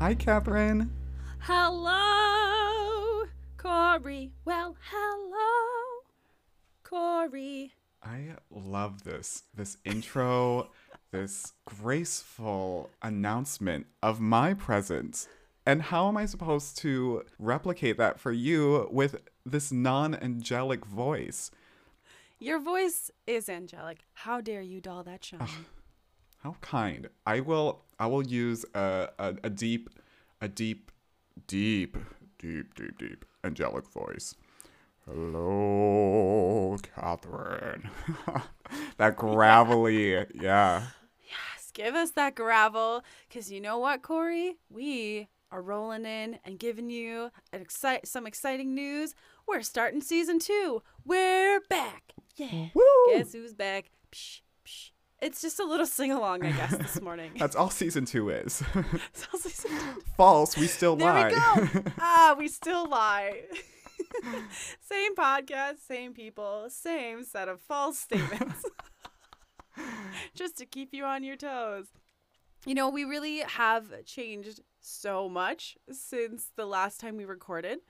Hi, Catherine. Hello, Corey. Well, hello, Corey. I love this intro, this graceful announcement of my presence. And how am I supposed to replicate that for you with this non-angelic voice? Your voice is angelic. How dare you doll that shine? Oh, how kind. I will use a deep angelic voice. Hello, Catherine. That gravelly, yeah. Yes, give us that gravel, because you know what, Corey? We are rolling in and giving you some exciting news. We're starting season 2. We're back. Yeah. Woo! Guess who's back? Psh, psh. It's just a little sing-along, I guess, this morning. That's all season 2 is. It's all season 2. False. We still lie. There we go. Ah, we still lie. Same podcast, same people, same set of false statements. Just to keep you on your toes. You know, we really have changed so much since the last time we recorded.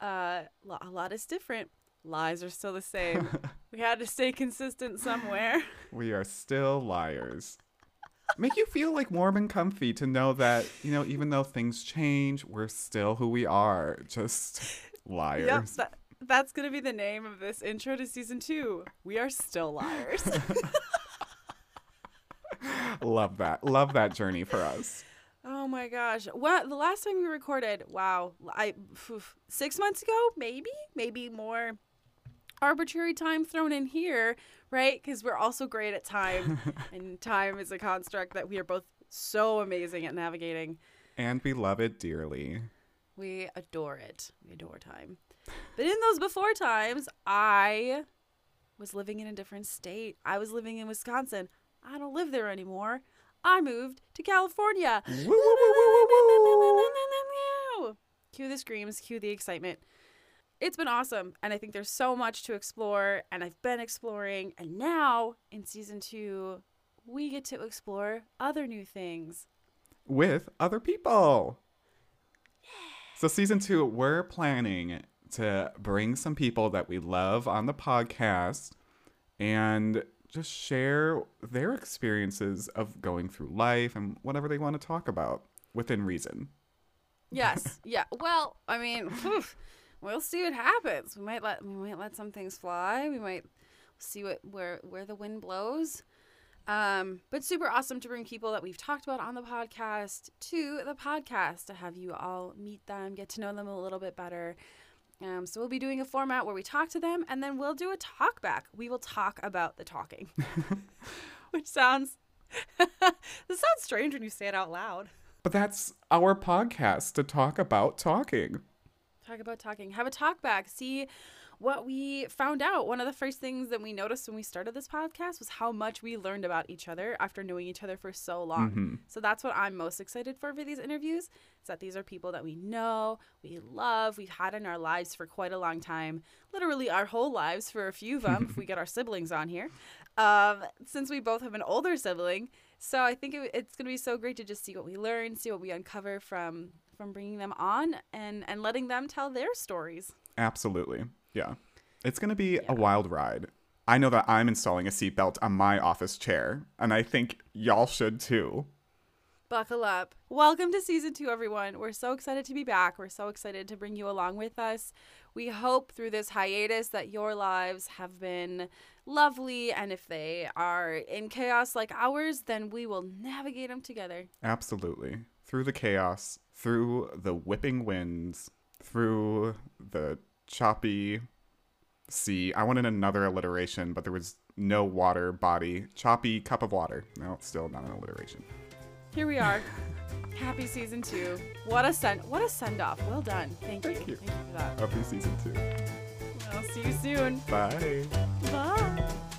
A lot is different. Lies are still the same. We had to stay consistent somewhere. We are still liars. Make you feel like warm and comfy to know that, you know, even though things change, we're still who we are. Just liars. Yep, that's going to be the name of this intro to season 2. We are still liars. Love that. Love that journey for us. Oh, my gosh. Well, the last time we recorded, wow, 6 months ago, maybe more arbitrary time thrown in here, right? Because we're also great at time, and time is a construct that we are both so amazing at navigating. And we love it dearly. We adore it. We adore time. But in those before times, I was living in a different state. I was living in Wisconsin. I don't live there anymore. I moved to California. Woo, woo, woo, woo, woo. Cue the screams, cue the excitement. It's been awesome, and I think there's so much to explore, and I've been exploring, and now in season 2, we get to explore other new things. With other people. Yeah. So season 2, we're planning to bring some people that we love on the podcast and just share their experiences of going through life and whatever they want to talk about within reason. Yes. Yeah. Well, I mean, we'll see what happens. We might let some things fly. We might see where the wind blows. But super awesome to bring people that we've talked about on the podcast to the podcast to have you all meet them, get to know them a little bit better. So we'll be doing a format where we talk to them, and then we'll do a talk back. We will talk about the talking, which sounds strange when you say it out loud. But that's our podcast, to talk about talking. Talk about talking. Have a talk back. See what we found out. One of the first things that we noticed when we started this podcast was how much we learned about each other after knowing each other for so long. Mm-hmm. So that's what I'm most excited for these interviews, is that these are people that we know, we love, we've had in our lives for quite a long time, literally our whole lives for a few of them, if we get our siblings on here, since we both have an older sibling. So I think it's going to be so great to just see what we learn, see what we uncover from bringing them on and letting them tell their stories. Absolutely. Yeah. It's going to be a wild ride. I know that I'm installing a seatbelt on my office chair, and I think y'all should too. Buckle up. Welcome to season 2, everyone. We're so excited to be back. We're so excited to bring you along with us. We hope through this hiatus that your lives have been lovely, and if they are in chaos like ours, then we will navigate them together. Absolutely. Through the chaos, through the whipping winds, through the choppy sea. I wanted another alliteration, but there was no water body. Choppy cup of water. No, it's still not an alliteration. Here we are. Happy season 2. What a send-off. Well done. Thank you. Thank you for that. Happy season 2. I'll see you soon. Bye. Bye.